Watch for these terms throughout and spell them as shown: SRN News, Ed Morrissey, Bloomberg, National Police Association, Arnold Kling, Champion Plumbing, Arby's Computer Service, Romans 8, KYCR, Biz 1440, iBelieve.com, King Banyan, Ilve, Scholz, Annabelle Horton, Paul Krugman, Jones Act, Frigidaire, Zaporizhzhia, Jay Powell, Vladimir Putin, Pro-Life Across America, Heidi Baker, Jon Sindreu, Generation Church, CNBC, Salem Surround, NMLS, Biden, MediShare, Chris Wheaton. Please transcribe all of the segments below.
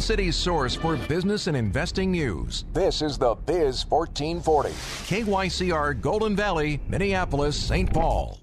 City's source for business and investing news. This is the Biz 1440. KYCR Golden Valley, Minneapolis, St. Paul.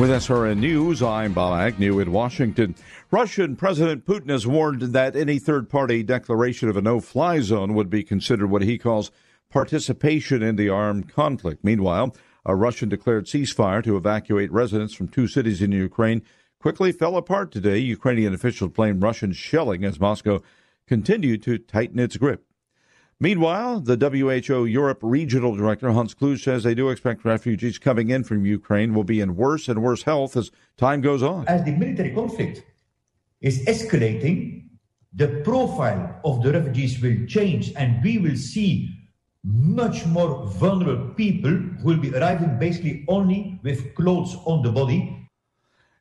With SRN News, I'm Bob Agnew in Washington. Russian President Putin has warned that any third-party declaration of a no-fly zone would be considered what he calls participation in the armed conflict. Meanwhile, a Russian-declared ceasefire to evacuate residents from two cities in Ukraine quickly fell apart today. Ukrainian officials blamed Russian shelling as Moscow continued to tighten its grip. Meanwhile, the WHO Europe Regional Director Hans Kluge says they do expect refugees coming in from Ukraine will be in worse and worse health as time goes on. As the military conflict is escalating, the profile of the refugees will change, and we will see much more vulnerable people who will be arriving basically only with clothes on the body.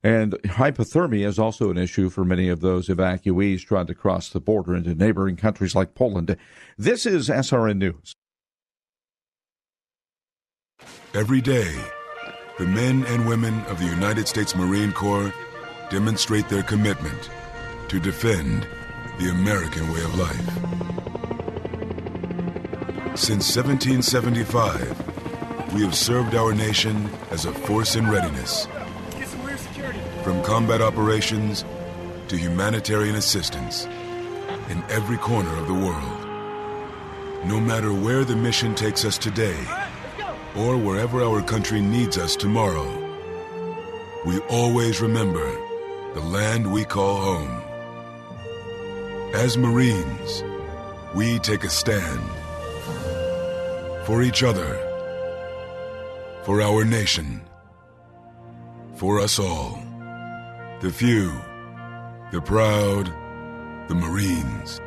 And hypothermia is also an issue for many of those evacuees trying to cross the border into neighboring countries like Poland. This is SRN News. Every day, the men and women of the United States Marine Corps demonstrate their commitment to defend the American way of life. Since 1775, we have served our nation as a force in readiness. From combat operations to humanitarian assistance in every corner of the world. No matter where the mission takes us today or wherever our country needs us tomorrow, we always remember the land we call home. As Marines, we take a stand for each other, for our nation, for us all. The few, the proud, the Marines.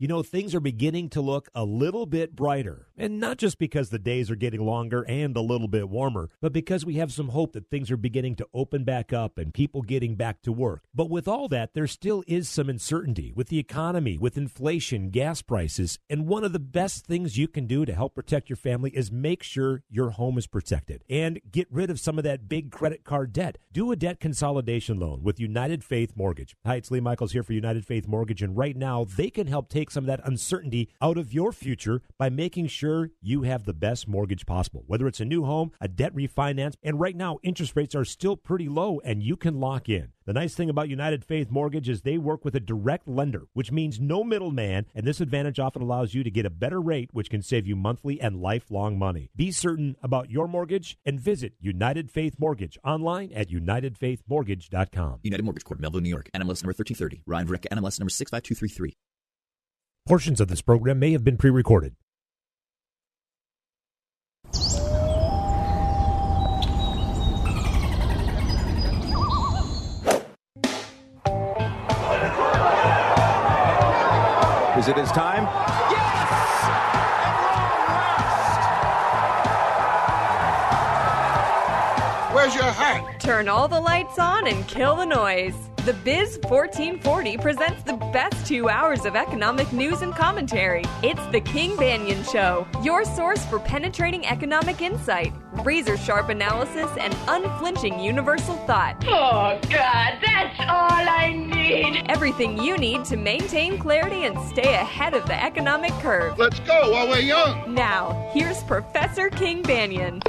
You know, things are beginning to look a little bit brighter, and not just because the days are getting longer and a little bit warmer, but because we have some hope that things are beginning to open back up and people getting back to work. But with all that, there still is some uncertainty with the economy, with inflation, gas prices, and one of the best things you can do to help protect your family is make sure your home is protected and get rid of some of that big credit card debt. Do a debt consolidation loan with United Faith Mortgage. Hi, it's Lee Michaels here for United Faith Mortgage, and right now they can help take some of that uncertainty out of your future by making sure you have the best mortgage possible, whether it's a new home, a debt refinance, and right now interest rates are still pretty low and you can lock in. The nice thing about United Faith Mortgage is they work with a direct lender, which means no middleman, and this advantage often allows you to get a better rate, which can save you monthly and lifelong money. Be certain about your mortgage and visit United Faith Mortgage online at UnitedFaithMortgage.com. United Mortgage Corp., Melville, New York. NMLS number 1330. Ryan Vreck, NMLS number 65233. Portions of this program may have been pre-recorded. Is it his time? Yes! Where's your hat? Turn all the lights on and kill the noise. The Biz 1440 presents the best 2 hours of economic news and commentary. It's the King Banyan Show, your source for penetrating economic insight, razor-sharp analysis, and unflinching universal thought. Oh, God, that's all I need. Everything you need to maintain clarity and stay ahead of the economic curve. Let's go while we're young. Now, here's Professor King Banyan.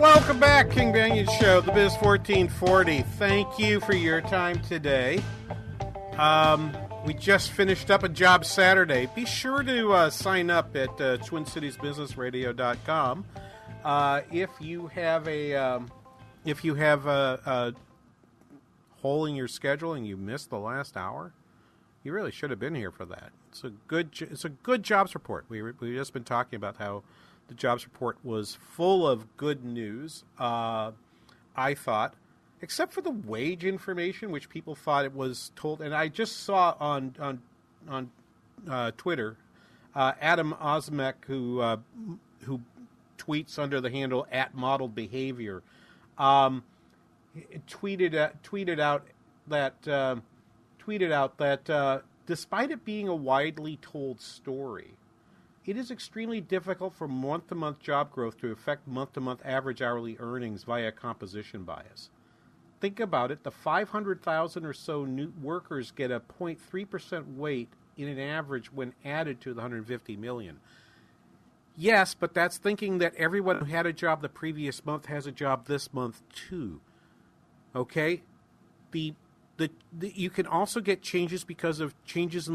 Welcome back, King Banyan Show, the Biz 1440. Thank you for your time today. We just finished up a job Saturday. Be sure to sign up at TwinCitiesBusinessRadio.com if you have a hole in your schedule and you missed the last hour. You really should have been here for that. It's a good jobs report. We've just been talking about how The jobs report was full of good news, I thought, except for the wage information, which people thought it was told. And I just saw on Twitter, Adam Ozmek, who tweets under the handle @modelbehavior, tweeted out that despite it being a widely told story, it is extremely difficult for month-to-month job growth to affect month-to-month average hourly earnings via composition bias. Think about it. The 500,000 or so new workers get a 0.3% weight in an average when added to the 150 million. Yes, but that's thinking that everyone who had a job the previous month has a job this month too. Okay? You can also get changes because of changes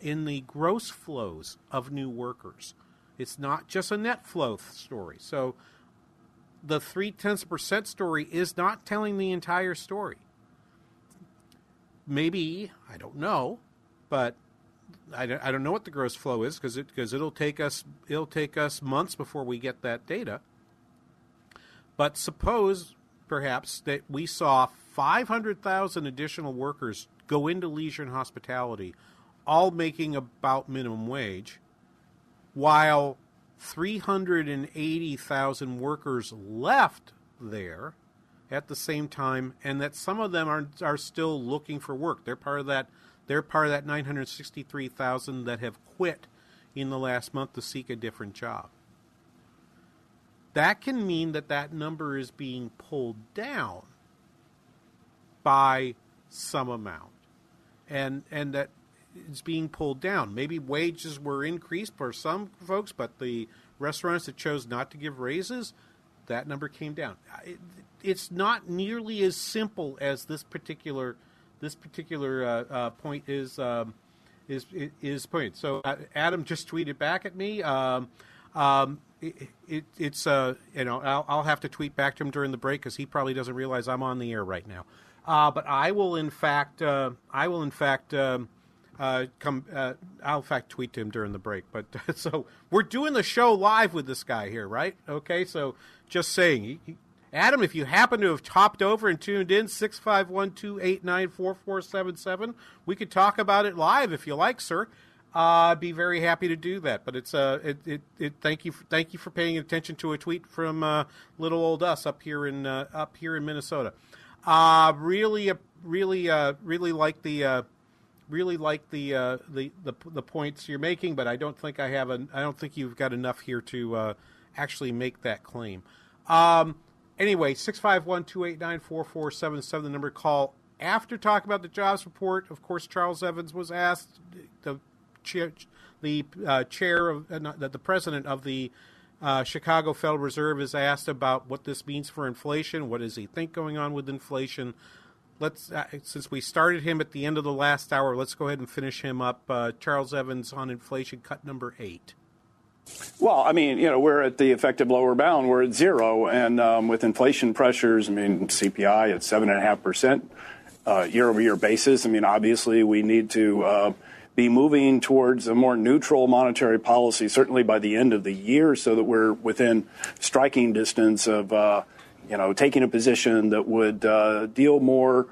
in the gross flows of new workers. It's not just a net flow story. So the 0.3% story is not telling the entire story. Maybe, I don't know, but I don't know what the gross flow is because it'll take us months before we get that data. But suppose perhaps that we saw 500,000 additional workers go into leisure and hospitality, all making about minimum wage, while 380,000 workers left there at the same time, and that some of them are still looking for work. They're part of that 963,000 that have quit in the last month to seek a different job. That can mean that number is being pulled down by some amount, and that it's being pulled down. Maybe wages were increased for some folks, but the restaurants that chose not to give raises, that number came down. It's not nearly as simple as this particular point is point. So Adam just tweeted back at me. I'll have to tweet back to him during the break because he probably doesn't realize I'm on the air right now. But I'll tweet to him during the break. But so we're doing the show live with this guy here, right? Okay. So just saying. Adam, if you happen to have topped over and tuned in, 651-289-4477, we could talk about it live if you like, sir. I'd be very happy to do that. But it's thank you for paying attention to a tweet from little old us up here in Minnesota. Really like the points you're making, but I don't think you've got enough here to actually make that claim. Anyway, 651-289-4477, the number to call. After talking about the jobs report, of course, Charles Evans was asked, the president of the Chicago Federal Reserve is asked about what this means for inflation. What does he think going on with inflation? Since we started him at the end of the last hour, let's go ahead and finish him up. Charles Evans on inflation, cut number 8. Well, I mean, you know, we're at the effective lower bound. We're at 0. And with inflation pressures, I mean, CPI at 7.5% year-over-year basis. I mean, obviously, we need to be moving towards a more neutral monetary policy, certainly by the end of the year, so that we're within striking distance of, taking a position that would deal more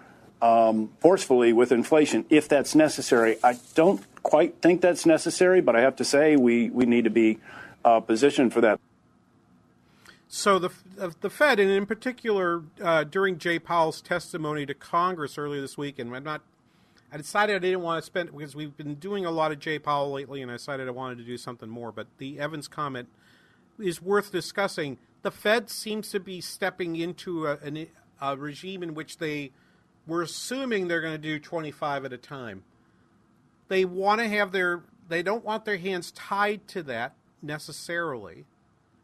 forcefully with inflation if that's necessary. I don't quite think that's necessary, but I have to say we need to be positioned for that. So the Fed, and in particular during Jay Powell's testimony to Congress earlier this week, and I decided I didn't want to spend, because we've been doing a lot of Jay Powell lately, and I decided I wanted to do something more, but the Evans comment is worth discussing. The Fed seems to be stepping into a regime in which we're assuming they're going to do 25 at a time. They want to have they don't want their hands tied to that necessarily.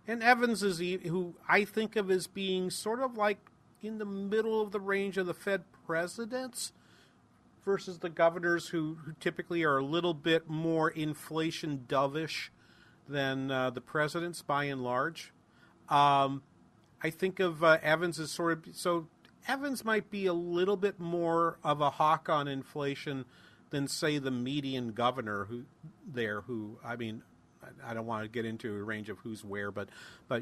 And Evans is who I think of as being sort of like in the middle of the range of the Fed presidents versus the governors who typically are a little bit more inflation dovish than the presidents by and large. I think of Evans as sort of, so Evans might be a little bit more of a hawk on inflation than say the median governor who I mean, I don't want to get into a range of who's where, but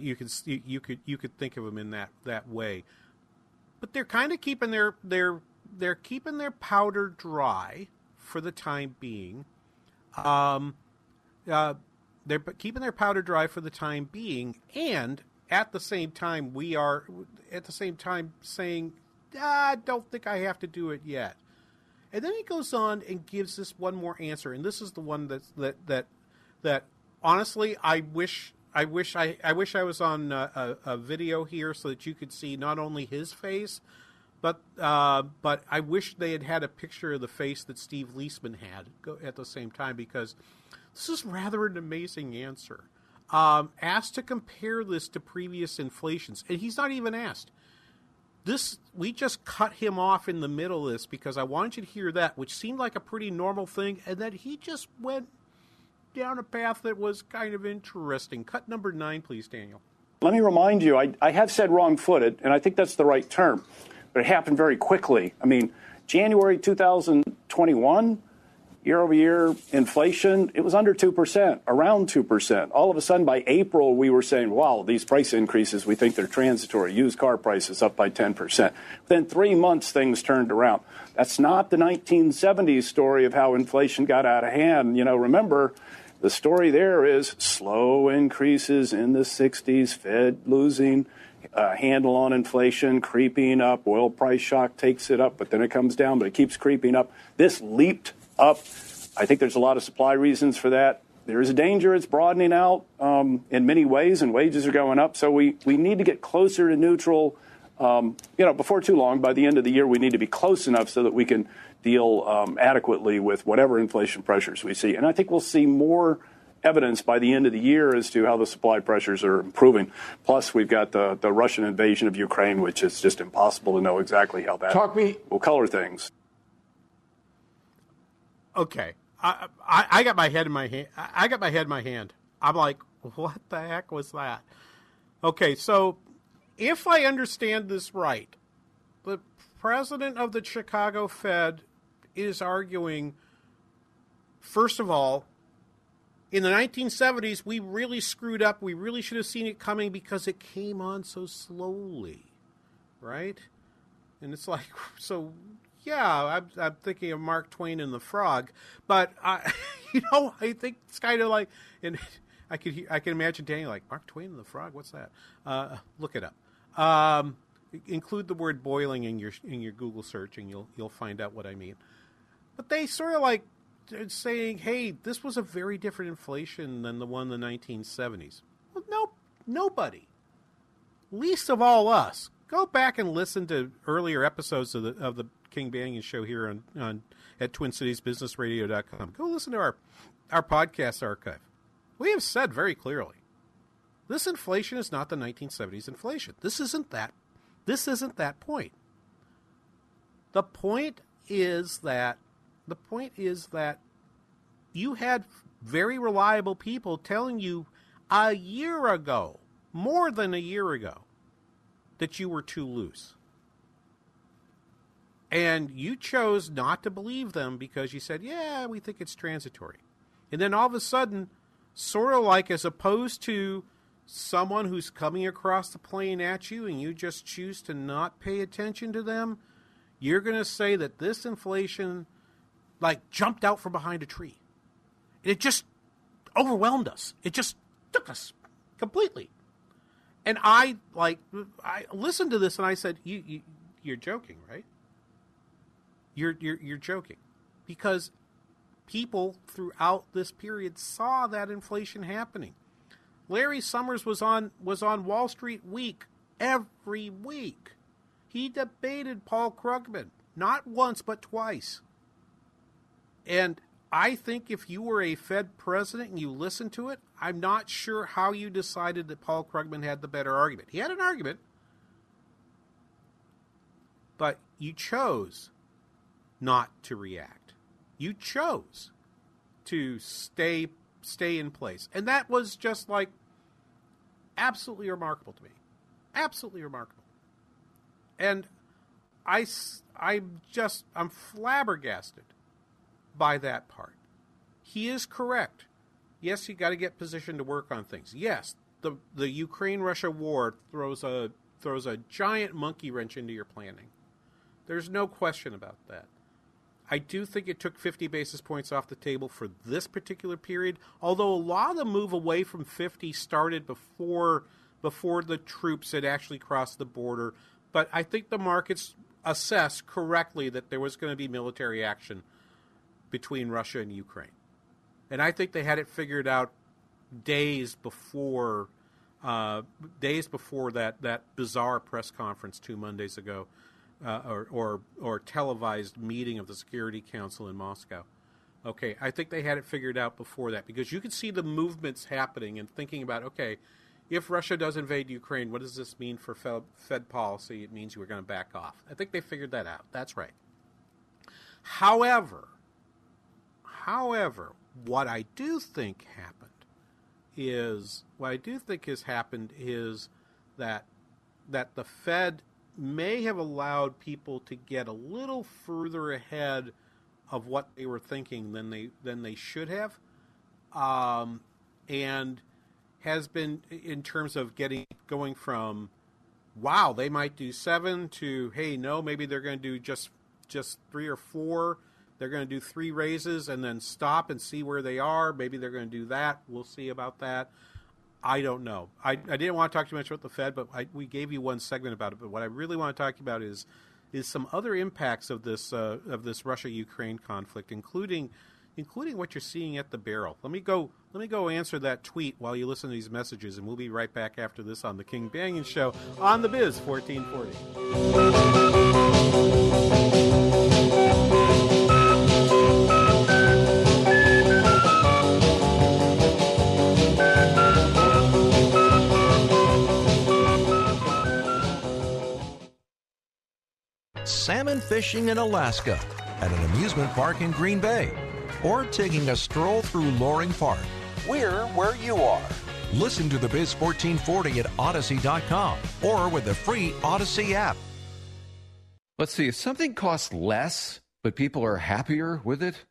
you could think of them in that way. But they're kind of keeping their powder dry for the time being. They're keeping their powder dry for the time being, and at the same time saying, I don't think I have to do it yet. And then he goes on and gives this one more answer, and this is the one that honestly I wish I was on a video here so that you could see not only his face, but I wish they had a picture of the face that Steve Leisman had at the same time, because this is rather an amazing answer. Asked to compare this to previous inflations, and he's not even asked. We just cut him off in the middle of this because I wanted you to hear that, which seemed like a pretty normal thing, and then he just went down a path that was kind of interesting. Cut number 9, please, Daniel. Let me remind you, I have said wrong-footed, and I think that's the right term, but it happened very quickly. I mean, January 2021, year-over-year inflation, it was under 2%, around 2%. All of a sudden, by April, we were saying, wow, these price increases, we think they're transitory. Used car prices up by 10%. Within 3 months, things turned around. That's not the 1970s story of how inflation got out of hand. You know, remember, the story there is slow increases in the 60s, Fed losing handle on inflation, creeping up. Oil price shock takes it up, but then it comes down, but it keeps creeping up. This leaped up. I think there's a lot of supply reasons for that. There is a danger it's broadening out in many ways, and wages are going up. So we need to get closer to neutral, before too long. By the end of the year, we need to be close enough so that we can deal adequately with whatever inflation pressures we see. And I think we'll see more evidence by the end of the year as to how the supply pressures are improving. Plus, we've got the Russian invasion of Ukraine, which is just impossible to know exactly how that will color things. Okay, I got my head in my hand. I'm like, what the heck was that? Okay, so if I understand this right, the president of the Chicago Fed is arguing, first of all, in the 1970s, we really screwed up. We really should have seen it coming because it came on so slowly, right? And it's like, so... yeah, I'm thinking of Mark Twain and the Frog, but I think it's kind of like, and I can imagine Daniel like, Mark Twain and the Frog, what's that? Look it up. Include the word boiling in your Google search, and you'll find out what I mean. But they sort of like saying, hey, this was a very different inflation than the one in the 1970s. Well, nope, nobody, least of all us. Go back and listen to earlier episodes of the King Banyan show here on at TwinCitiesBusinessRadio.com. Go listen to our podcast archive. We have said very clearly, this inflation is not the 1970s inflation. This isn't that point. The point is that you had very reliable people telling you a year ago, more than a year ago, that you were too loose. And you chose not to believe them because you said, yeah, we think it's transitory. And then all of a sudden, sort of like as opposed to someone who's coming across the plane at you and you just choose to not pay attention to them, you're going to say that this inflation like jumped out from behind a tree. It just overwhelmed us. It just took us completely. And I listened to this and I said, you're joking, right? You're joking, because people throughout this period saw that inflation happening. Larry Summers was on Wall Street Week every week. He debated Paul Krugman not once but twice. And I think if you were a Fed president and you listened to it, I'm not sure how you decided that Paul Krugman had the better argument. He had an argument, but you chose not to react. You chose to stay in place. And that was just like absolutely remarkable to me. Absolutely remarkable. And I'm flabbergasted by that part. He is correct. Yes, you got to get positioned to work on things. Yes, the Ukraine-Russia war throws a giant monkey wrench into your planning. There's no question about that. I do think it took 50 basis points off the table for this particular period, although a lot of the move away from 50 started before the troops had actually crossed the border. But I think the markets assessed correctly that there was going to be military action between Russia and Ukraine. And I think they had it figured out days before that bizarre press conference 2 Mondays ago, or televised meeting of the Security Council in Moscow. Okay, I think they had it figured out before that, because you could see the movements happening and thinking about, okay, if Russia does invade Ukraine, what does this mean for Fed policy? It means you were going to back off. I think they figured that out. That's right. However, what I do think happened is that the Fed may have allowed people to get a little further ahead of what they were thinking than they should have, and has been in terms of going from, wow, they might do 7 to, hey, no, maybe they're going to do just 3 or 4. They're going to do 3 raises and then stop and see where they are. Maybe they're going to do that. We'll see about that. I don't know. I didn't want to talk too much about the Fed, but we gave you one segment about it. But what I really want to talk about is some other impacts of this Russia-Ukraine conflict, including what you're seeing at the barrel. Let me go answer that tweet while you listen to these messages, and we'll be right back after this on the King Banyan Show on the Biz 1440. Salmon fishing in Alaska, at an amusement park in Green Bay, or taking a stroll through Loring Park. We're where you are. Listen to the Biz 1440 at Odyssey.com or with the free Odyssey app. Let's see, if something costs less, but people are happier with it,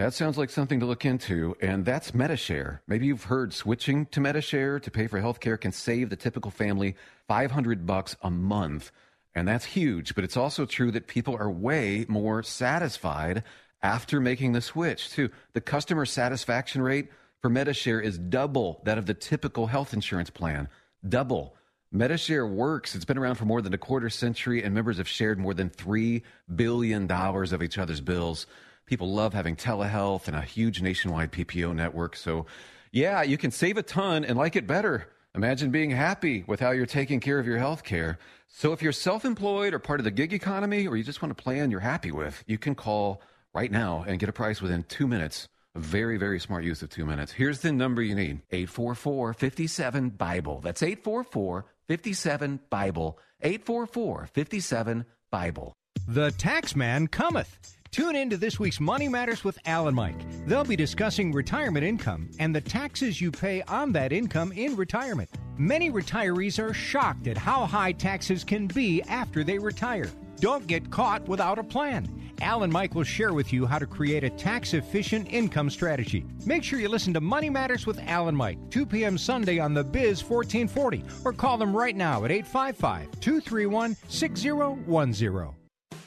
that sounds like something to look into, and that's MediShare. Maybe you've heard switching to MediShare to pay for healthcare can save the typical family $500 a month. And that's huge, but it's also true that people are way more satisfied after making the switch, too. The customer satisfaction rate for MediShare is double that of the typical health insurance plan. Double. MediShare works. It's been around for more than a quarter century, and members have shared more than $3 billion of each other's bills. People love having telehealth and a huge nationwide PPO network. So, yeah, you can save a ton and like it better. Imagine being happy with how you're taking care of your health care. So if you're self-employed or part of the gig economy, or you just want a plan you're happy with, you can call right now and get a price within 2 minutes. A very, very smart use of 2 minutes. Here's the number you need. 844-57-BIBLE. That's 844-57-BIBLE. 844-57-BIBLE. The tax man cometh. Tune in to this week's Money Matters with Al and Mike. They'll be discussing retirement income and the taxes you pay on that income in retirement. Many retirees are shocked at how high taxes can be after they retire. Don't get caught without a plan. Al and Mike will share with you how to create a tax-efficient income strategy. Make sure you listen to Money Matters with Al and Mike, 2 p.m. Sunday on the Biz 1440, or call them right now at 855-231-6010.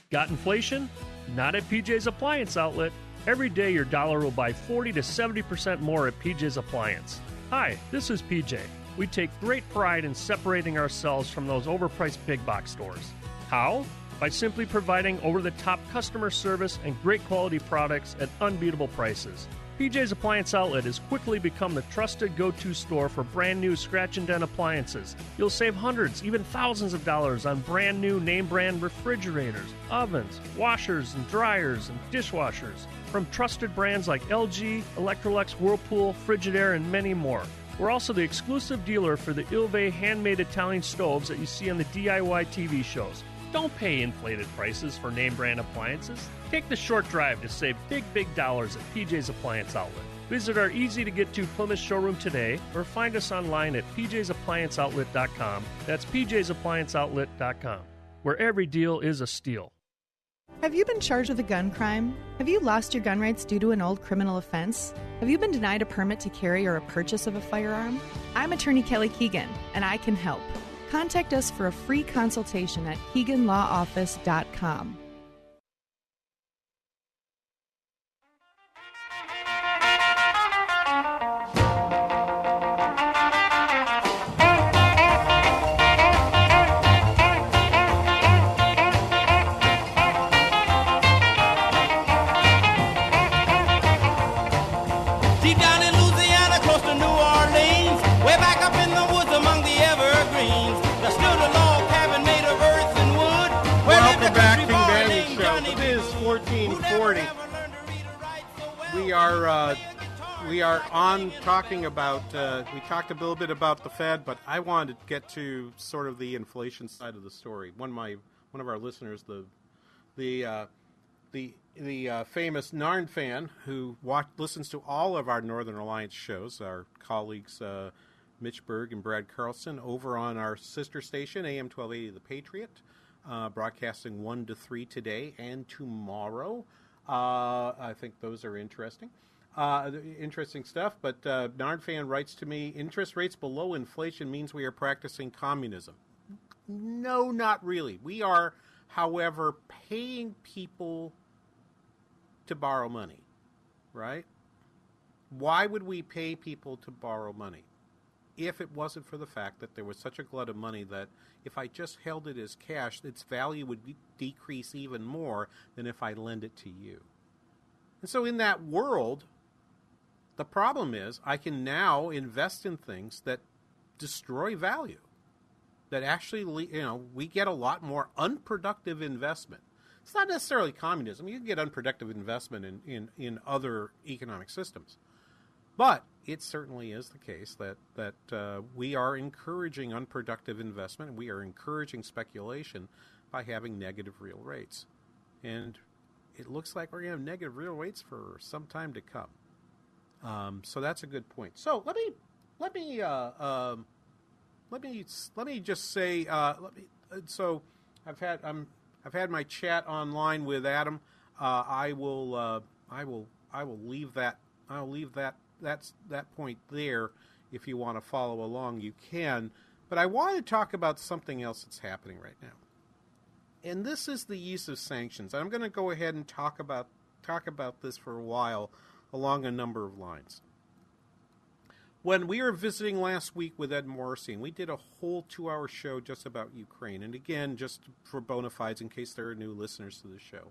Got inflation? Not at PJ's Appliance Outlet. Every day your dollar will buy 40 to 70% more at PJ's Appliance. Hi, this is PJ. We take great pride in separating ourselves from those overpriced big box stores. How? By simply providing over-the-top customer service and great quality products at unbeatable prices. PJ's Appliance Outlet has quickly become the trusted go-to store for brand new scratch and dent appliances. You'll save hundreds, even thousands of dollars on brand new name brand refrigerators, ovens, washers and dryers, and dishwashers from trusted brands like LG, Electrolux, Whirlpool, Frigidaire, and many more. We're also the exclusive dealer for the Ilve handmade Italian stoves that you see on the DIY TV shows. Don't pay inflated prices for name brand appliances. Take the short drive to save big, big dollars at PJ's Appliance Outlet. Visit our easy-to-get-to Plymouth showroom today or find us online at pjsapplianceoutlet.com. That's pjsapplianceoutlet.com, where every deal is a steal. Have you been charged with a gun crime? Have you lost your gun rights due to an old criminal offense? Have you been denied a permit to carry or a purchase of a firearm? I'm attorney Kelly Keegan, and I can help. Contact us for a free consultation at KeeganLawOffice.com. We are on talking about, we talked a little bit about the Fed, but I wanted to get to sort of the inflation side of the story. One of our listeners, the famous Narn fan who listens to all of our Northern Alliance shows, our colleagues Mitch Berg and Brad Carlson over on our sister station, AM 1280 The Patriot, broadcasting 1 to 3 today and tomorrow. I think those are interesting stuff. But Narn fan writes to me, interest rates below inflation means we are practicing communism. No, not really. We are, however, paying people to borrow money, right? Why would we pay people to borrow money if it wasn't for the fact that there was such a glut of money that if I just held it as cash, its value would decrease even more than if I lend it to you? And so in that world, the problem is I can now invest in things that destroy value, that actually, we get a lot more unproductive investment. It's not necessarily communism. You can get unproductive investment in other economic systems. But it certainly is the case that we are encouraging unproductive investment, and we are encouraging speculation by having negative real rates. And it looks like we're going to have negative real rates for some time to come. So that's a good point. So I've had my chat online with Adam. I'll leave that point there. If you want to follow along, you can. But I want to talk about something else that's happening right now. And this is the use of sanctions. I'm going to go ahead and talk about this for a while along a number of lines. When we were visiting last week with Ed Morrissey, and we did a whole 2-hour show just about Ukraine, and again, just for bona fides in case there are new listeners to the show,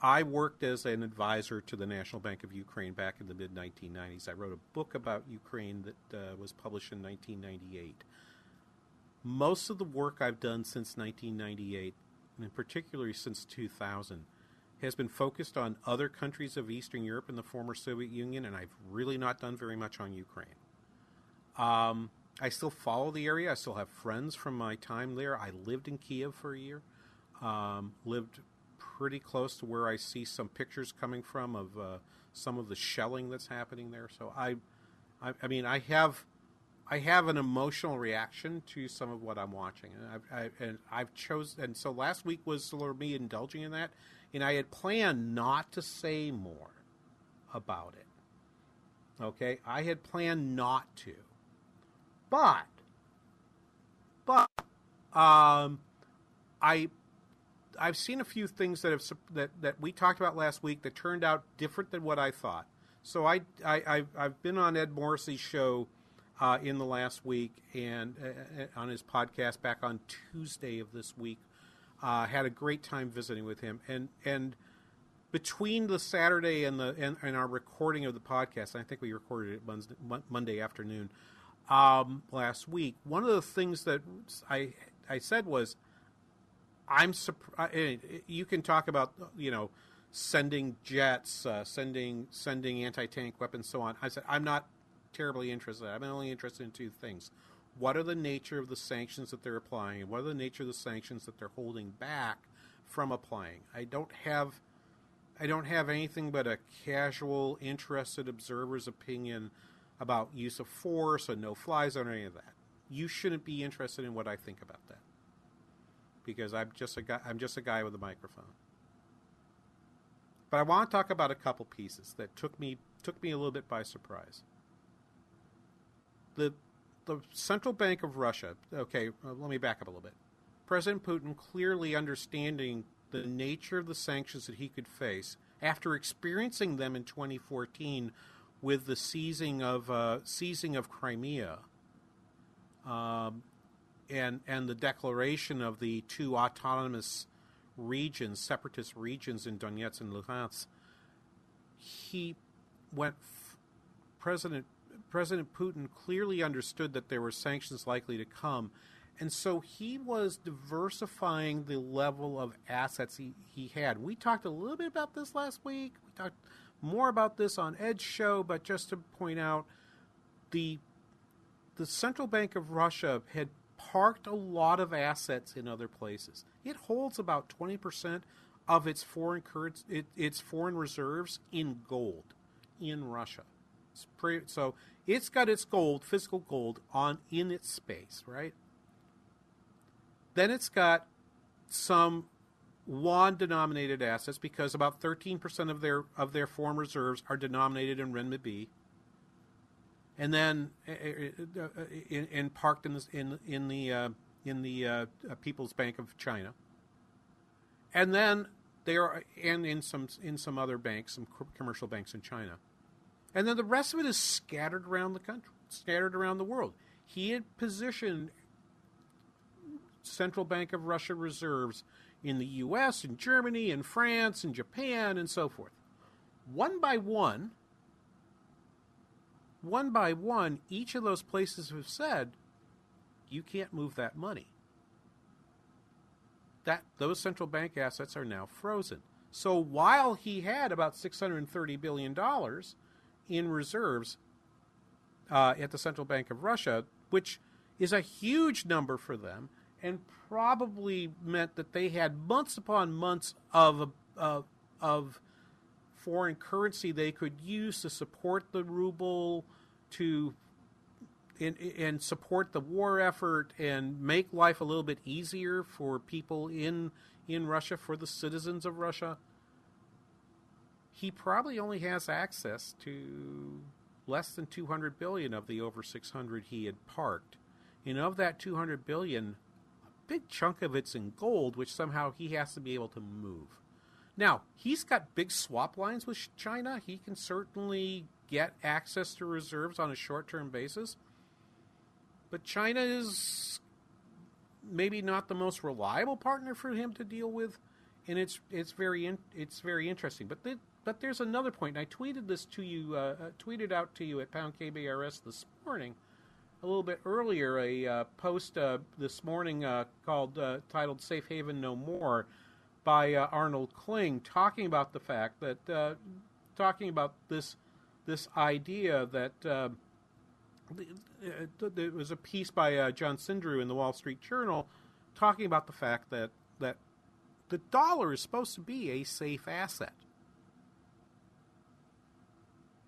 I worked as an advisor to the National Bank of Ukraine back in the mid-1990s. I wrote a book about Ukraine that was published in 1998. Most of the work I've done since 1998, and particularly since 2000, has been focused on other countries of Eastern Europe and the former Soviet Union, and I've really not done very much on Ukraine. I still follow the area. I still have friends from my time there. I lived in Kiev for a year, lived pretty close to where I see some pictures coming from of some of the shelling that's happening there. So I have an emotional reaction to some of what I'm watching, and I've chosen. And so last week was sort of me indulging in that, and I had planned not to say more about it. Okay, I had planned not to, but I've seen a few things that we talked about last week that turned out different than what I thought. So I've been on Ed Morrissey's show. In the last week, and on his podcast back on Tuesday of this week, had a great time visiting with him. And between the Saturday and our recording of the podcast, and I think we recorded it Monday afternoon last week, one of the things that I said was, I'm surprised. You can talk about sending jets, sending anti-tank weapons, so on. I said I'm not terribly interested. I'm only interested in two things. What are the nature of the sanctions that they're applying, and what are the nature of the sanctions that they're holding back from applying? I don't have anything but a casual, interested observer's opinion about use of force or no-fly zone or any of that. You shouldn't be interested in what I think about that, because I'm just a guy with a microphone. But I want to talk about a couple pieces that took me a little bit by surprise. The Central Bank of Russia, okay, let me back up a little bit. President Putin, clearly understanding the nature of the sanctions that he could face after experiencing them in 2014 with the seizing of Crimea and the declaration of the two autonomous regions, separatist regions in Donetsk and Luhansk, President Putin clearly understood that there were sanctions likely to come, and so he was diversifying the level of assets he had. We talked a little bit about this last week. We talked more about this on Ed's show, but just to point out, the Central Bank of Russia had parked a lot of assets in other places. It holds about 20% of its foreign reserves in gold in Russia. So it's got its gold, physical gold, in its space, right? Then it's got some yuan-denominated assets because about 13% of their foreign reserves are denominated in renminbi, and then parked in the People's Bank of China, and then they are in some other banks, some commercial banks in China, and then the rest of it is scattered around the country, scattered around the world. He had positioned Central Bank of Russia reserves in the U.S., in Germany, in France, in Japan, and so forth. One by one, each of those places have said, you can't move that money. Those central bank assets are now frozen. So while he had about $630 billion in reserves at the Central Bank of Russia, which is a huge number for them, and probably meant that they had months upon months of foreign currency they could use to support the ruble, and support the war effort, and make life a little bit easier for people in Russia, for the citizens of Russia. He probably only has access to less than 200 billion of the over 600 he had parked, and of that 200 billion. Big chunk of it's in gold, which somehow he has to be able to move. Now, he's got big swap lines with China. He can certainly get access to reserves on a short-term basis. But China is maybe not the most reliable partner for him to deal with, and it's very interesting. But there's another point. I tweeted this to you, tweeted out to you at Pound KBRS this morning. A little bit earlier, a post this morning titled "Safe Haven No More" by Arnold Kling, talking about the fact that this idea that there was a piece by Jon Sindreu in the Wall Street Journal talking about the fact that the dollar is supposed to be a safe asset.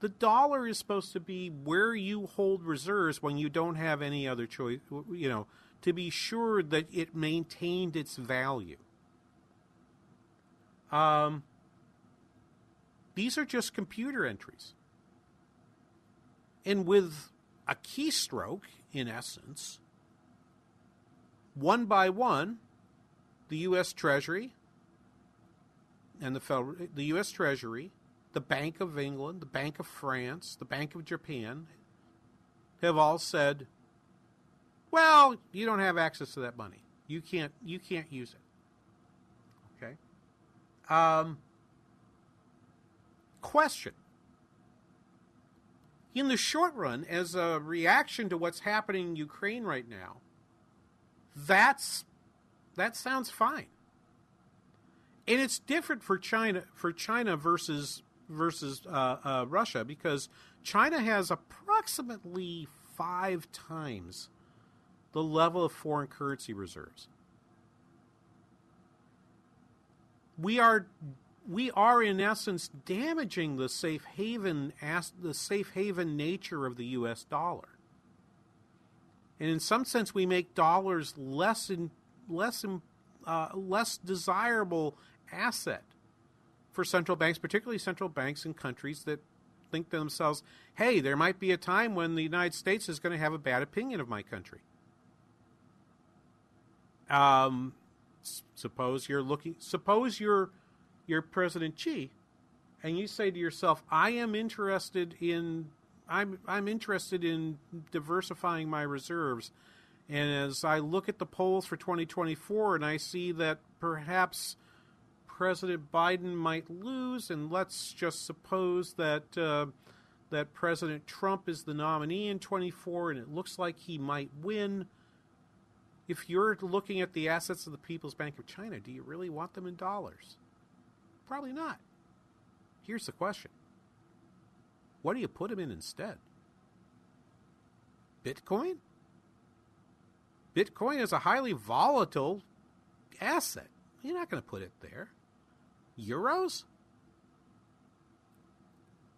The dollar is supposed to be where you hold reserves when you don't have any other choice, to be sure that it maintained its value. These are just computer entries. And with a keystroke, in essence, one by one, the U.S. Treasury and the U.S. Treasury, the Bank of England, the Bank of France, the Bank of Japan have all said, well, you don't have access to that money. You can't use it. Okay? Question. In the short run, as a reaction to what's happening in Ukraine right now, that sounds fine. And it's different for China versus Russia, because China has approximately 5 times the level of foreign currency reserves. We are in essence damaging the safe haven nature of the U.S. dollar, and in some sense we make dollars less desirable asset for central banks, particularly central banks in countries that think to themselves, hey, there might be a time when the United States is going to have a bad opinion of my country. Suppose you're President Xi, and you say to yourself, I'm interested in diversifying my reserves. And as I look at the polls for 2024 and I see that perhaps President Biden might lose, and let's just suppose that that President Trump is the nominee in 24 and it looks like he might win. If you're looking at the assets of the People's Bank of China, do you really want them in dollars? Probably not. Here's the question. What do you put them in instead? Bitcoin? Bitcoin is a highly volatile asset. You're not going to put it there. Euros?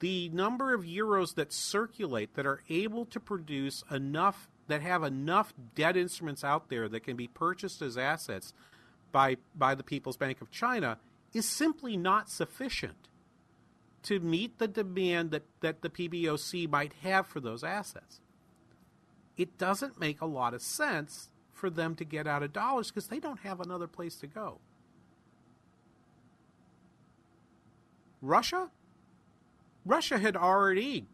The number of euros that circulate that are able to produce enough, that have enough debt instruments out there that can be purchased as assets by the People's Bank of China is simply not sufficient to meet the demand that the PBOC might have for those assets. It doesn't make a lot of sense for them to get out of dollars because they don't have another place to go. Russia had already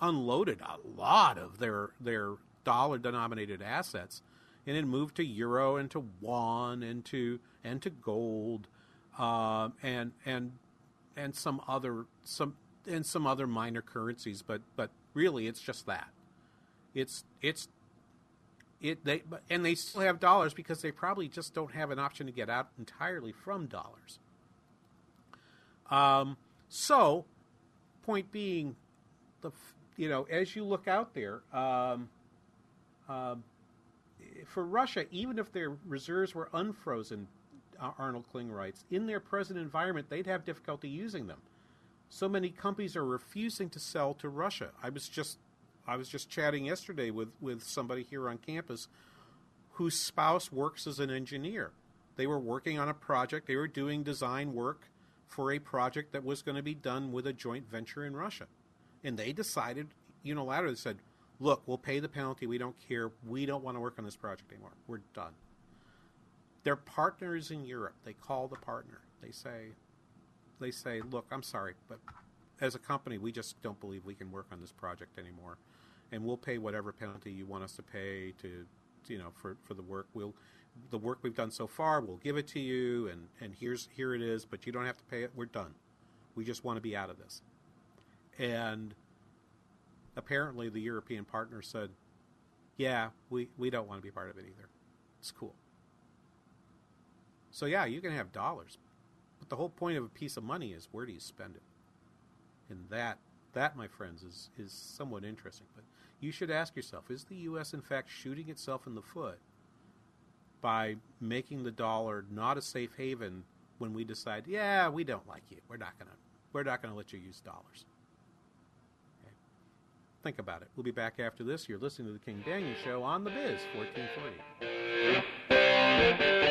unloaded a lot of their dollar-denominated assets, and it moved to euro and to yuan and to gold, and some other minor currencies. But really, it's just that. They still have dollars because they probably just don't have an option to get out entirely from dollars. So, point being, as you look out there, for Russia, even if their reserves were unfrozen, Arnold Kling writes, in their present environment, they'd have difficulty using them. So many companies are refusing to sell to Russia. I was just chatting yesterday with somebody here on campus whose spouse works as an engineer. They were working on a project. They were doing design work for a project that was going to be done with a joint venture in Russia. And they decided unilaterally, said, look, we'll pay the penalty. We don't care. We don't want to work on this project anymore. We're done. Their partner is in Europe. They call the partner. They say, look, I'm sorry, but as a company, we just don't believe we can work on this project anymore. And we'll pay whatever penalty you want us to pay to, for the work. The work we've done so far, we'll give it to you, and here it is, but you don't have to pay it. We're done. We just want to be out of this. And apparently the European partner said, yeah, we don't want to be part of it either. It's cool. So yeah, you can have dollars, but the whole point of a piece of money is where do you spend it? And that, my friends, is somewhat interesting. But you should ask yourself, is the U.S. in fact shooting itself in the foot by making the dollar not a safe haven when we decide, yeah, we don't like you. We're not gonna let you use dollars. Okay. Think about it. We'll be back after this. You're listening to the King Daniel Show on the Biz 1440.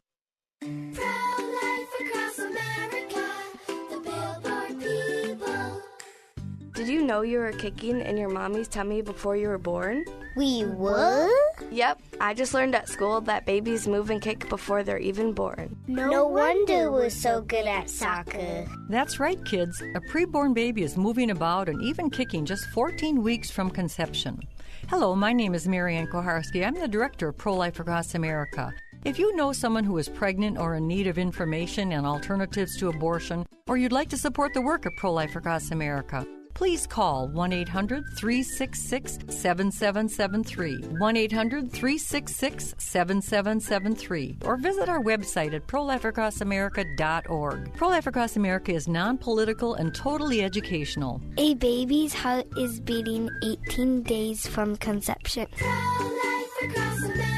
Pro-life across know you were kicking in your mommy's tummy before you were born? We were? Yep. I just learned at school that babies move and kick before they're even born. No wonder we're so good at soccer. That's right, kids. A preborn baby is moving about and even kicking just 14 weeks from conception. Hello, my name is Marianne Koharski. I'm the director of Pro-Life Across America. If you know someone who is pregnant or in need of information and alternatives to abortion, or you'd like to support the work of Pro-Life Across America, please call 1-800-366-7773, 1-800-366-7773, or visit our website at prolifeacrossamerica.org. Pro-Life Across America is non-political and totally educational. A baby's heart is beating 18 days from conception. Pro-Life Across America.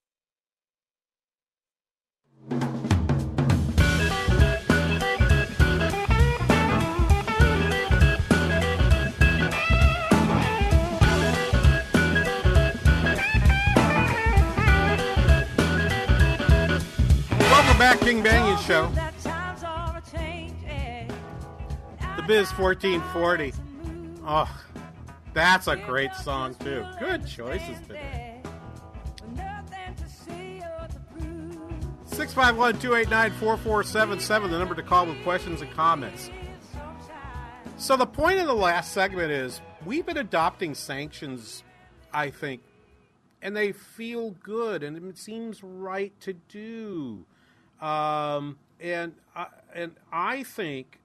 Welcome back, King Banyan Show. The Biz 1440. Oh, that's a great song, too. Good choices today. 651-289-4477, the number to call with questions and comments. So the point of the last segment is we've been adopting sanctions, I think, and they feel good, and it seems right to do. And I think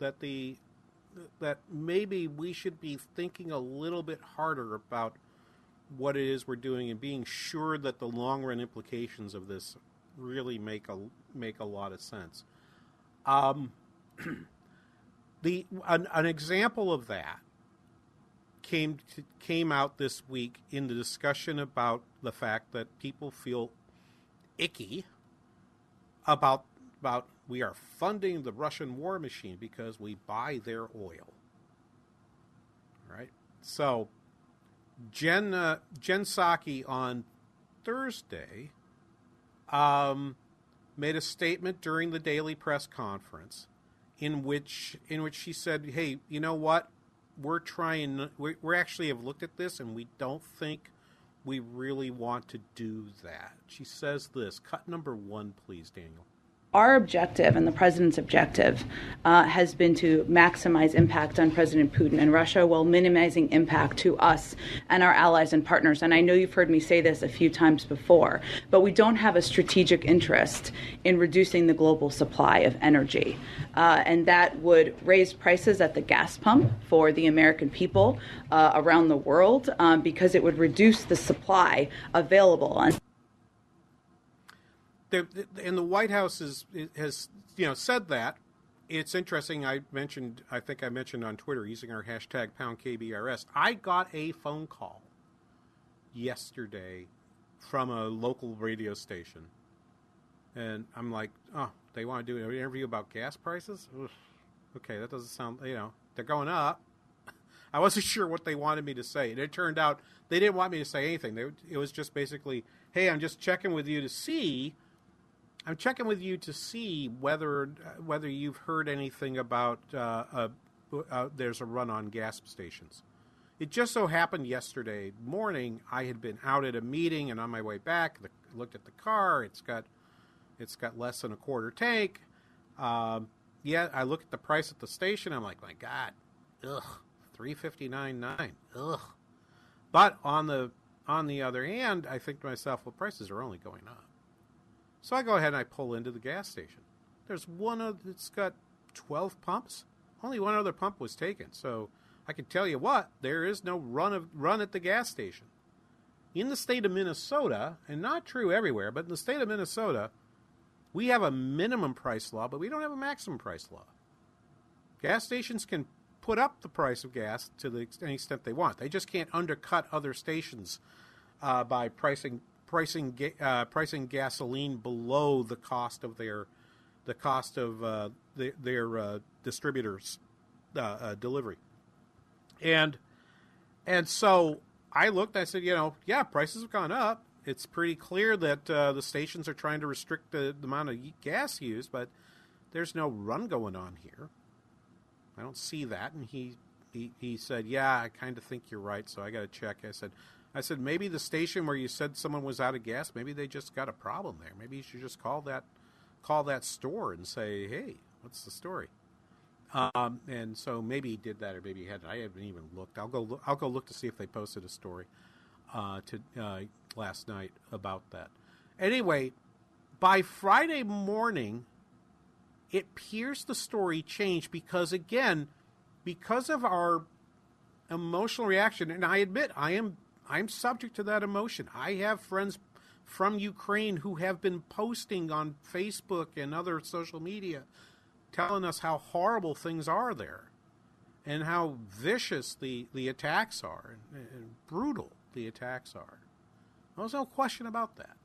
that maybe we should be thinking a little bit harder about what it is we're doing and being sure that the long-run implications of this really make a lot of sense. An example of that came out this week in the discussion about the fact that people feel icky about we are funding the Russian war machine because we buy their oil. All right? So Jen Psaki on Thursday made a statement during the daily press conference in which she said, hey, you know what? We're actually have looked at this, and we don't think we really want to do that. She says this. Cut number one, please, Daniel. Our objective and the president's objective has been to maximize impact on President Putin and Russia while minimizing impact to us and our allies and partners. And I know you've heard me say this a few times before, but we don't have a strategic interest in reducing the global supply of energy. And that would raise prices at the gas pump for the American people around the world because it would reduce the supply available on. And the White House has, you know, said that. It's interesting. I think I mentioned on Twitter using our hashtag #PoundKBRS. I got a phone call yesterday from a local radio station, and I'm like, oh, they want to do an interview about gas prices? Ugh. Okay, that doesn't sound. You know, they're going up. I wasn't sure what they wanted me to say, and it turned out they didn't want me to say anything. It was just basically, hey, I'm just checking with you to see. I'm checking with you to see whether you've heard anything about there's a run on gas stations. It just so happened yesterday morning I had been out at a meeting, and on my way back, looked at the car. It's got less than a quarter tank. yeah, I look at the price at the station. I'm like, my God, $359.9. But on the other hand, I think to myself, well, prices are only going up. So I go ahead and I pull into the gas station. There's one other, it's got 12 pumps. Only one other pump was taken. So I can tell you what, there is no run at the gas station. In the state of Minnesota, and not true everywhere, but in the state of Minnesota, we have a minimum price law, but we don't have a maximum price law. Gas stations can put up the price of gas to the extent they want. They just can't undercut other stations by pricing gasoline below the cost of their distributors' delivery. And so I looked, I said, yeah, prices have gone up. It's pretty clear that the stations are trying to restrict the amount of gas used, but there's no run going on here. I don't see that. And he said, yeah, I kind of think you're right, so I got to check. I said, maybe the station where you said someone was out of gas, maybe they just got a problem there. Maybe you should just call that store and say, hey, what's the story? And so maybe he did that, or maybe he hadn't. I haven't even looked. I'll go look to see if they posted a story last night about that. Anyway, by Friday morning, it appears the story changed because of our emotional reaction, and I admit I'm subject to that emotion. I have friends from Ukraine who have been posting on Facebook and other social media telling us how horrible things are there and how vicious the attacks are and brutal the attacks are. There's no question about that.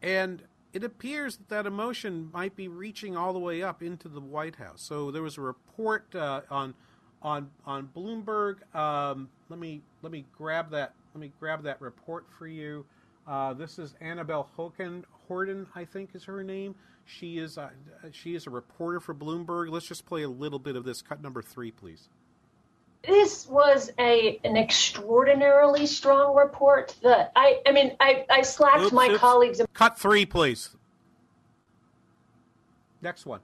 And it appears that emotion might be reaching all the way up into the White House. So there was a report on Bloomberg. Let me grab that. Let me grab that report for you. This is Annabelle Horton, I think is her name. She is a reporter for Bloomberg. Let's just play a little bit of this. Cut number 3, please. This was an extraordinarily strong report. I slacked my colleagues. Cut 3, please. Next one.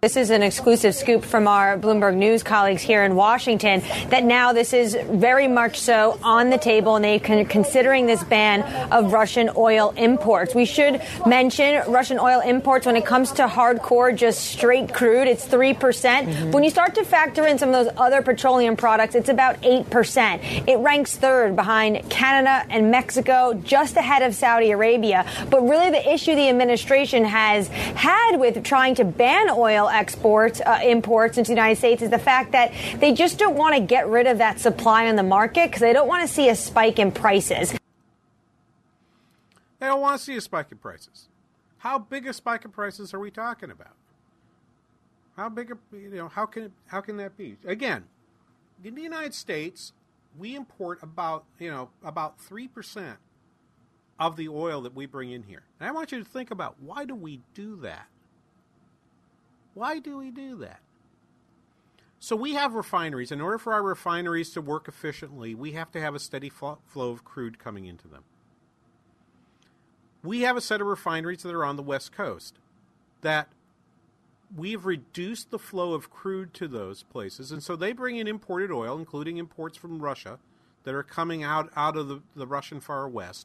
This is an exclusive scoop from our Bloomberg News colleagues here in Washington that now this is very much so on the table, and they are considering this ban of Russian oil imports. We should mention Russian oil imports when it comes to hardcore, just straight crude, it's 3%. Mm-hmm. But when you start to factor in some of those other petroleum products, it's about 8%. It ranks third behind Canada and Mexico, just ahead of Saudi Arabia. But really the issue the administration has had with trying to ban oil imports into the United States is the fact that they just don't want to get rid of that supply on the market because they don't want to see a spike in prices. They don't want to see a spike in prices. How big a spike in prices are we talking about? How big? How can that be? Again, in the United States, we import about 3% of the oil that we bring in here. And I want you to think about, why do we do that? Why do we do that? So we have refineries. In order for our refineries to work efficiently, we have to have a steady flow of crude coming into them. We have a set of refineries that are on the West Coast that we've reduced the flow of crude to those places, and so they bring in imported oil, including imports from Russia that are coming out of the Russian Far East.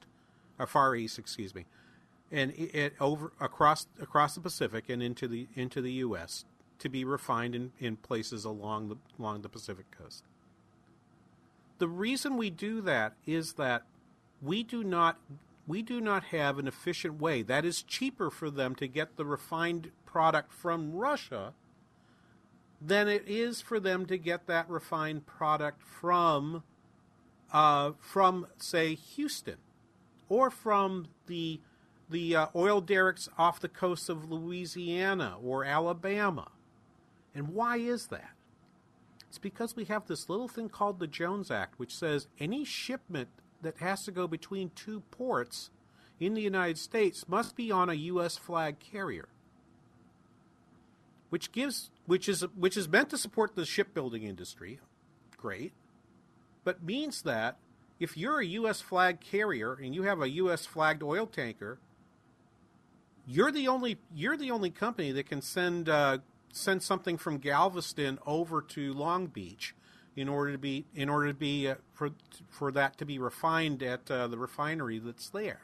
And it over across the Pacific and into the U.S. to be refined in places along the Pacific coast. The reason we do that is that we do not have an efficient way. That is cheaper for them to get the refined product from Russia than it is for them to get that refined product from say Houston or from the oil derricks off the coast of Louisiana or Alabama. And why is that? It's because we have this little thing called the Jones Act, which says any shipment that has to go between two ports in the United States must be on a U.S. flag carrier, which is meant to support the shipbuilding industry. Great. But means that if you're a U.S. flag carrier and you have a U.S. flagged oil tanker, You're the only company that can send something from Galveston over to Long Beach in order for that to be refined at the refinery that's there.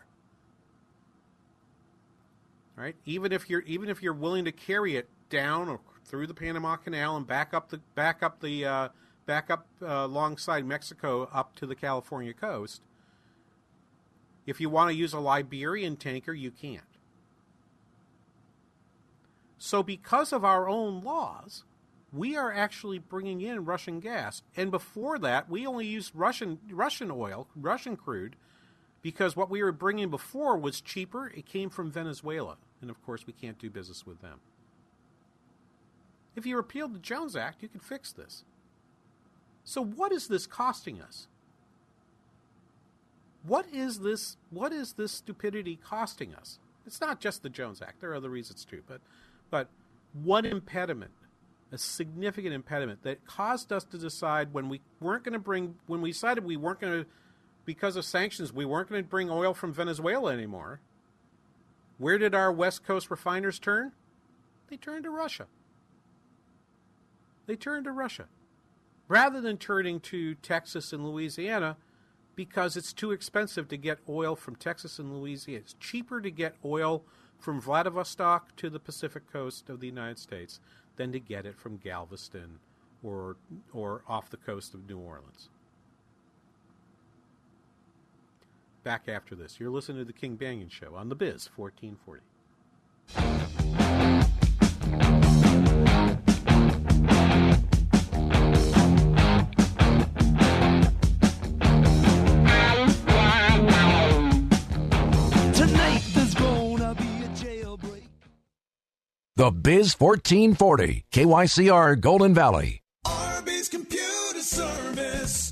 Right? Even if you're willing to carry it down or through the Panama Canal and back up alongside Mexico up to the California coast, if you want to use a Liberian tanker, you can't. So because of our own laws, we are actually bringing in Russian gas. And before that, we only used Russian oil, Russian crude, because what we were bringing before was cheaper. It came from Venezuela. And, of course, we can't do business with them. If you repealed the Jones Act, you could fix this. So what is this costing us? What is this stupidity costing us? It's not just the Jones Act. There are other reasons too, but one impediment, a significant impediment that caused us to decide because of sanctions we weren't going to bring oil from Venezuela anymore. Where did our West Coast refiners turn? They turned to Russia. Rather than turning to Texas and Louisiana, because it's too expensive to get oil from Texas and Louisiana. It's cheaper to get oil from Vladivostok to the Pacific coast of the United States than to get it from Galveston or off the coast of New Orleans. Back after this. You're listening to The King Banyan Show on The Biz 1440. The Biz 1440, KYCR, Golden Valley. Arby's Computer Service.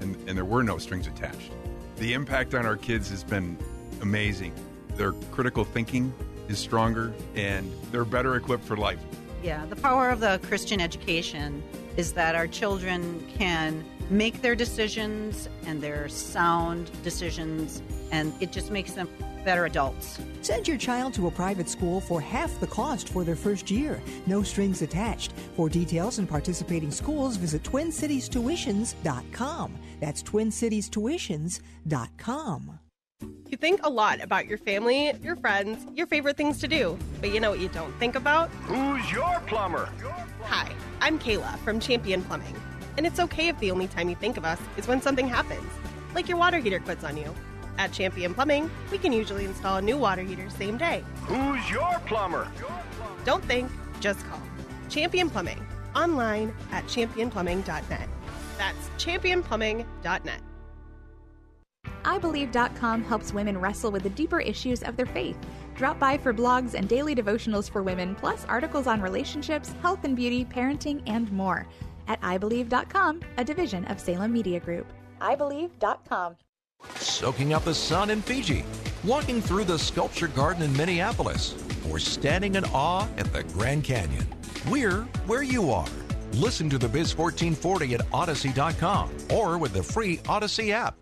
and there were no strings attached. The impact on our kids has been amazing. Their critical thinking is stronger, and they're better equipped for life. Yeah, the power of the Christian education is that our children can make their decisions, and they're sound decisions, and it just makes them better adults. Send your child to a private school for half the cost for their first year. No strings attached. For details and participating schools, visit TwinCitiesTuitions.com. That's TwinCitiesTuitions.com. You think a lot about your family, your friends, your favorite things to do. But you know what you don't think about? Who's your plumber? Hi, I'm Kayla from Champion Plumbing. And it's okay if the only time you think of us is when something happens, like your water heater quits on you. At Champion Plumbing, we can usually install a new water heater same day. Who's your plumber? Don't think, just call. Champion Plumbing, online at championplumbing.net. That's championplumbing.net. iBelieve.com helps women wrestle with the deeper issues of their faith. Drop by for blogs and daily devotionals for women, plus articles on relationships, health and beauty, parenting, and more. At iBelieve.com, a division of Salem Media Group. iBelieve.com. Soaking up the sun in Fiji, walking through the sculpture garden in Minneapolis, or standing in awe at the Grand Canyon. We're where you are. Listen to the Biz 1440 at Odyssey.com or with the free Odyssey app.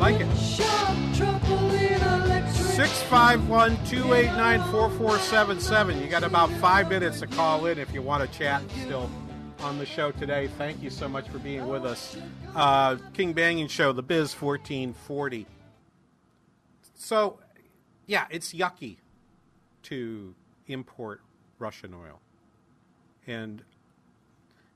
Like it. 651-289-4477. You got about 5 minutes to call in if you want to chat still on the show today. Thank you so much for being with us. King Banyan Show, The Biz 1440. So, yeah, it's yucky to import Russian oil. And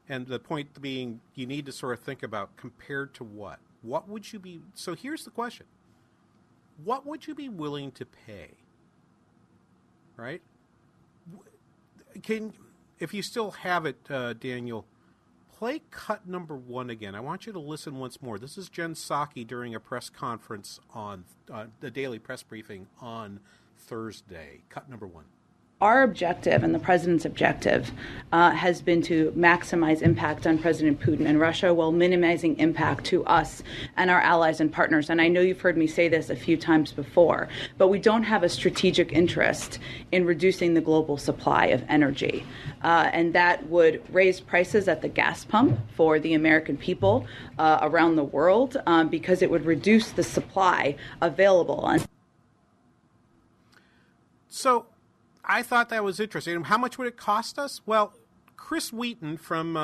the point being, you need to sort of think about compared to what? What would you be... So here's the question. What would you be willing to pay? Right? Can, if you still have it, Daniel, play cut number one again. I want you to listen once more. This is Jen Psaki during a press conference on the daily press briefing on Thursday. Cut number one. Our objective and the president's objective has been to maximize impact on President Putin and Russia while minimizing impact to us and our allies and partners. And I know you've heard me say this a few times before, but we don't have a strategic interest in reducing the global supply of energy. And that would raise prices at the gas pump for the American people around the world because it would reduce the supply available. So I thought that was interesting. How much would it cost us? Well, Chris Wheaton from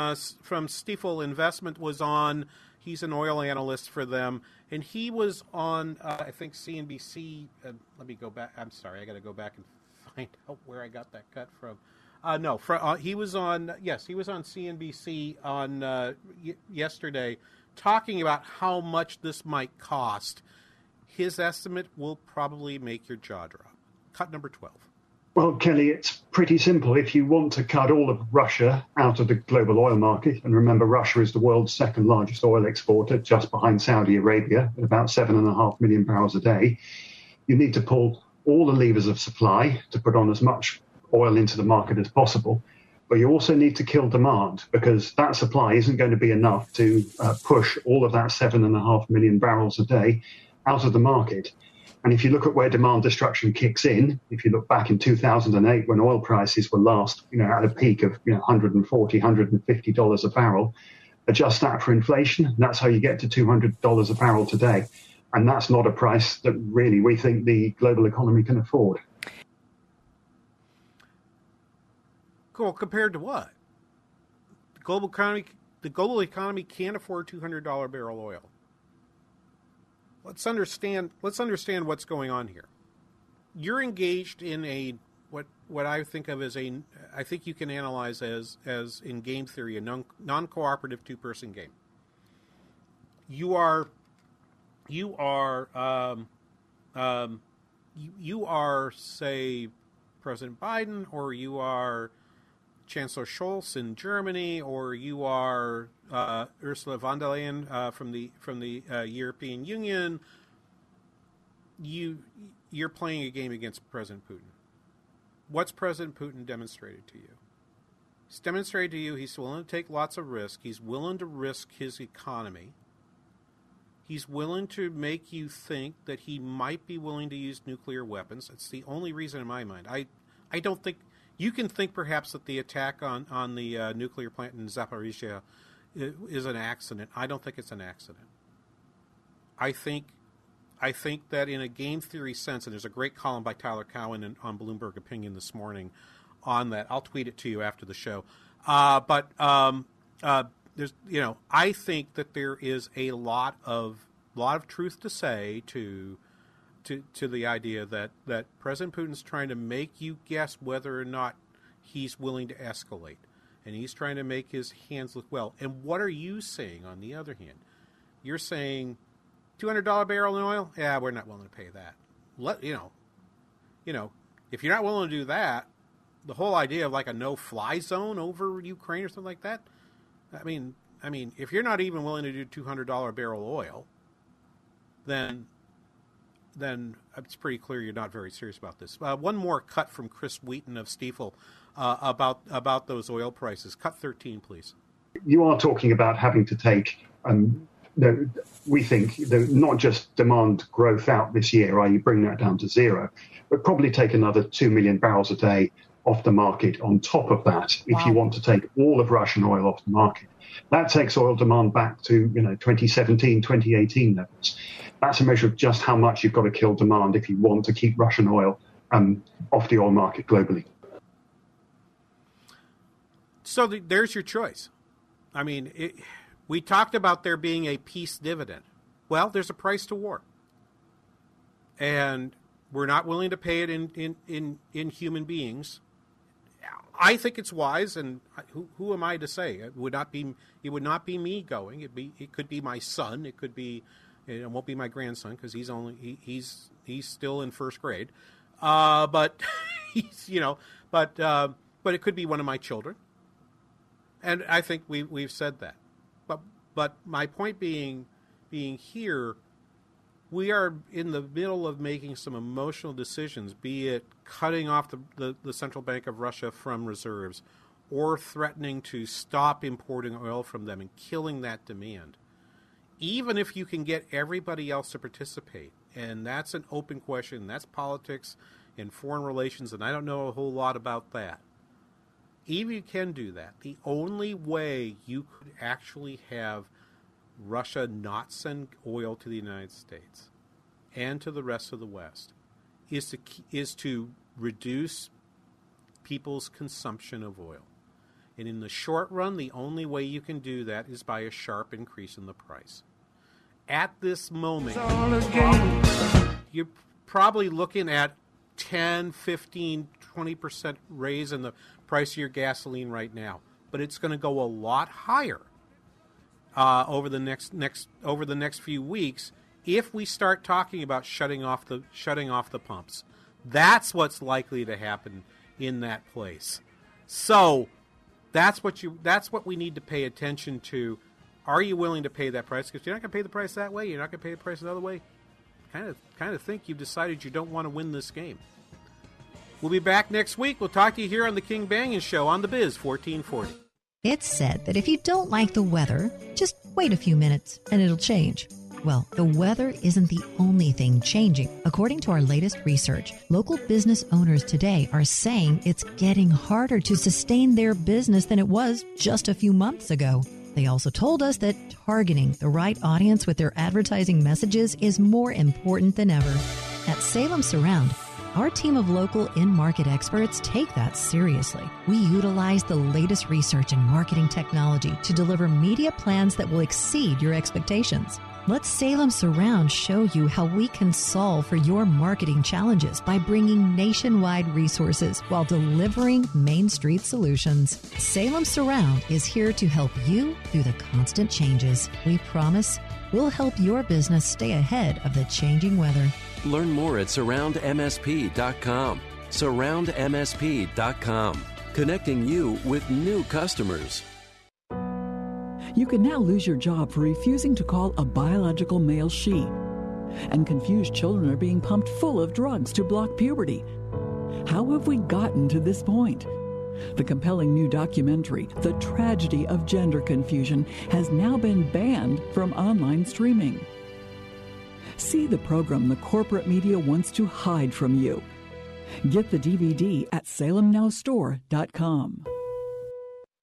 Stiefel Investment was on. He's an oil analyst for them, and he was on, I think, CNBC. Let me go back. I'm sorry. I got to go back and find out where I got that cut from. He was on. Yes, he was on CNBC on yesterday, talking about how much this might cost. His estimate will probably make your jaw drop. Cut number 12. Well, Kelly, it's pretty simple. If you want to cut all of Russia out of the global oil market, and remember, Russia is the world's second largest oil exporter, just behind Saudi Arabia, at about 7.5 million barrels a day, you need to pull all the levers of supply to put on as much oil into the market as possible. But you also need to kill demand, because that supply isn't going to be enough to push all of that 7.5 million barrels a day out of the market. And if you look at where demand destruction kicks in, if you look back in 2008 when oil prices were last, at a peak of $140, $150 a barrel, adjust that for inflation, and that's how you get to $200 a barrel today. And that's not a price that really we think the global economy can afford. Cool. Compared to what? The global economy can't afford $200 barrel oil. Let's understand what's going on here. You're engaged in a what I think of as a I think you can analyze as in game theory a non-cooperative two-person game. You are say President Biden, or you are Chancellor Scholz in Germany, or you are Ursula von der Leyen from the European Union. You're playing a game against President Putin. What's President Putin demonstrated to you? He's demonstrated to you he's willing to take lots of risk. He's willing to risk his economy. He's willing to make you think that he might be willing to use nuclear weapons. That's the only reason in my mind. I don't think. You can think perhaps that the attack on the nuclear plant in Zaporizhzhia is an accident. I don't think it's an accident. I think that in a game theory sense, and there's a great column by Tyler Cowen on Bloomberg Opinion this morning on that. I'll tweet it to you after the show. There's I think that there is a lot of truth to say to the idea that President Putin's trying to make you guess whether or not he's willing to escalate. And he's trying to make his hands look well. And what are you saying on the other hand? You're saying $200 barrel in oil? Yeah, we're not willing to pay that. If you're not willing to do that, the whole idea of like a no-fly zone over Ukraine or something like that, I mean, I mean, if you're not even willing to do $200 barrel oil, then it's pretty clear you're not very serious about this. One more cut from Chris Wheaton of Stiefel about those oil prices. Cut 13, please. You are talking about having to take, we think, not just demand growth out this year, i.e. bring that down to zero, but probably take another 2 million barrels a day off the market on top of that, if you want to take all of Russian oil off the market. That takes oil demand back to 2017, 2018 levels. That's a measure of just how much you've got to kill demand if you want to keep Russian oil off the oil market globally. So there's your choice. I mean, we talked about there being a peace dividend. Well, there's a price to war. And we're not willing to pay it in human beings. I think it's wise, and who am I to say? It would not be me going. It could be my son. It could be, it won't be my grandson because he's still in first grade. But but it could be one of my children. And I think we've said that. But my point being here, we are in the middle of making some emotional decisions, be it cutting off the Central Bank of Russia from reserves or threatening to stop importing oil from them and killing that demand, even if you can get everybody else to participate. And that's an open question. That's politics and foreign relations, and I don't know a whole lot about that. Even if you can do that, the only way you could actually have Russia not send oil to the United States and to the rest of the West is to reduce people's consumption of oil. And in the short run, the only way you can do that is by a sharp increase in the price. At this moment, you're probably looking at 10, 15, 20% raise in the price of your gasoline right now, but it's going to go a lot higher over the next few weeks, if we start talking about shutting off the pumps. That's what's likely to happen in that place. So that's what we need to pay attention to. Are you willing to pay that price? Because you're not going to pay the price that way. You're not going to pay the price another way. Kind of think you've decided you don't want to win this game. We'll be back next week. We'll talk to you here on the King Banyan Show on the Biz 1440. It's said that if you don't like the weather, just wait a few minutes and it'll change. Well, the weather isn't the only thing changing. According to our latest research, local business owners today are saying it's getting harder to sustain their business than it was just a few months ago. They also told us that targeting the right audience with their advertising messages is more important than ever. At Salem Surround, our team of local in-market experts take that seriously. We utilize the latest research and marketing technology to deliver media plans that will exceed your expectations. Let Salem Surround show you how we can solve for your marketing challenges by bringing nationwide resources while delivering Main Street solutions. Salem Surround is here to help you through the constant changes. We promise we'll help your business stay ahead of the changing weather. Learn more at SurroundMSP.com. SurroundMSP.com. Connecting you with new customers. You can now lose your job for refusing to call a biological male she. And confused children are being pumped full of drugs to block puberty. How have we gotten to this point? The compelling new documentary, The Tragedy of Gender Confusion, has now been banned from online streaming. See the program the corporate media wants to hide from you. Get the DVD at SalemNowStore.com.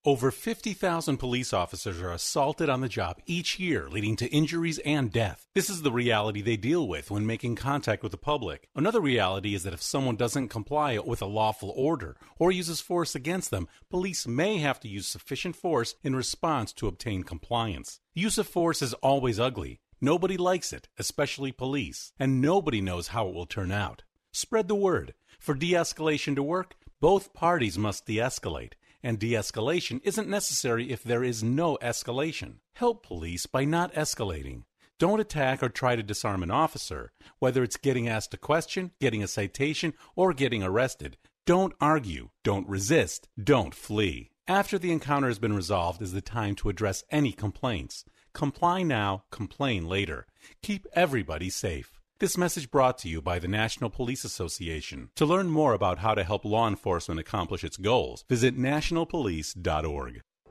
Over 50,000 police officers are assaulted on the job each year, leading to injuries and death. This is the reality they deal with when making contact with the public. Another reality is that if someone doesn't comply with a lawful order or uses force against them, police may have to use sufficient force in response to obtain compliance. Use of force is always ugly. Nobody likes it, especially police, and nobody knows how it will turn out. Spread the word. For de-escalation to work, both parties must de-escalate. And de-escalation isn't necessary if there is no escalation. Help police by not escalating. Don't attack or try to disarm an officer, whether it's getting asked a question, getting a citation, or getting arrested. Don't argue. Don't resist. Don't flee. After the encounter has been resolved is the time to address any complaints. Comply now, complain later. Keep everybody safe. This message brought to you by the National Police Association. To learn more about how to help law enforcement accomplish its goals, visit nationalpolice.org.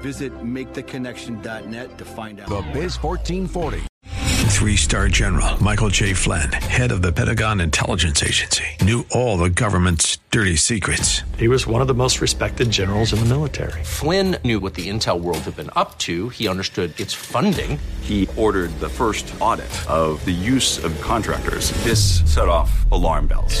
Visit MakeTheConnection.net to find out. The Biz 1440. Three-star General Michael J. Flynn, head of the Pentagon Intelligence Agency, knew all the government's dirty secrets. He was one of the most respected generals in the military. Flynn knew what the intel world had been up to. He understood its funding. He ordered the first audit of the use of contractors. This set off alarm bells.